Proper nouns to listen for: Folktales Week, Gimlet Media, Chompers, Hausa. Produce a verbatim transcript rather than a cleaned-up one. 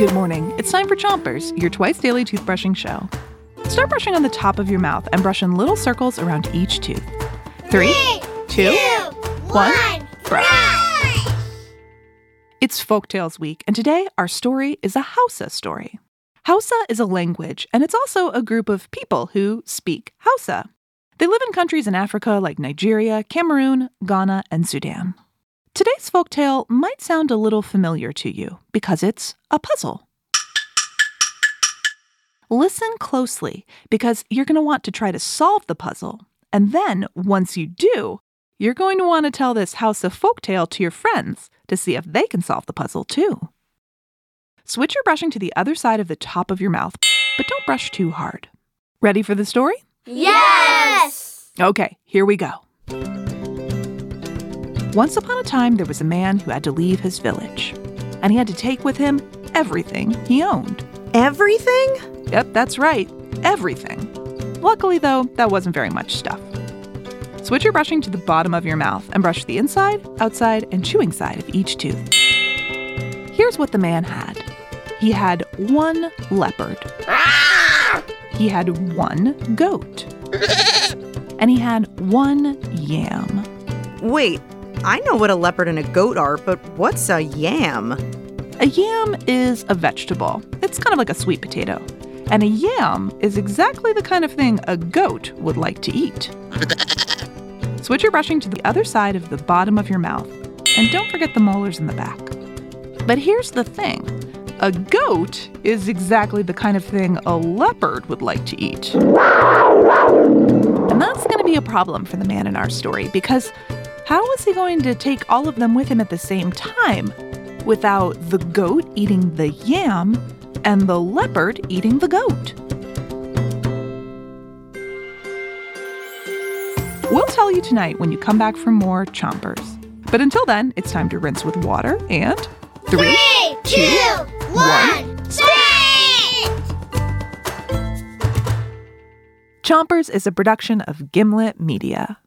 Good morning. It's time for Chompers, your twice-daily toothbrushing show. Start brushing on the top of your mouth and brush in little circles around each tooth. Three, Three two, two, one, brush! It's Folktales Week, and today our story is a Hausa story. Hausa is a language, and it's also a group of people who speak Hausa. They live in countries in Africa like Nigeria, Cameroon, Ghana, and Sudan. Today's folktale might sound a little familiar to you because it's a puzzle. Listen closely because you're going to want to try to solve the puzzle. And then, once you do, you're going to want to tell this Hausa folktale to your friends to see if they can solve the puzzle too. Switch your brushing to the other side of the top of your mouth, but don't brush too hard. Ready for the story? Yes! Okay, here we go. Once upon a time, there was a man who had to leave his village, and he had to take with him everything he owned. Everything? Yep, that's right. Everything. Luckily, though, that wasn't very much stuff. Switch your brushing to the bottom of your mouth and brush the inside, outside, and chewing side of each tooth. Here's what the man had. He had one leopard. He had one goat. And he had one yam. Wait. I know what a leopard and a goat are, but what's a yam? A yam is a vegetable. It's kind of like a sweet potato. And a yam is exactly the kind of thing a goat would like to eat. Switch your brushing to the other side of the bottom of your mouth. And don't forget the molars in the back. But here's the thing. A goat is exactly the kind of thing a leopard would like to eat. And that's going to be a problem for the man in our story because how was he going to take all of them with him at the same time without the goat eating the yam and the leopard eating the goat? We'll tell you tonight when you come back for more Chompers. But until then, it's time to rinse with water and... Three, three two, one, spit! Chompers is a production of Gimlet Media.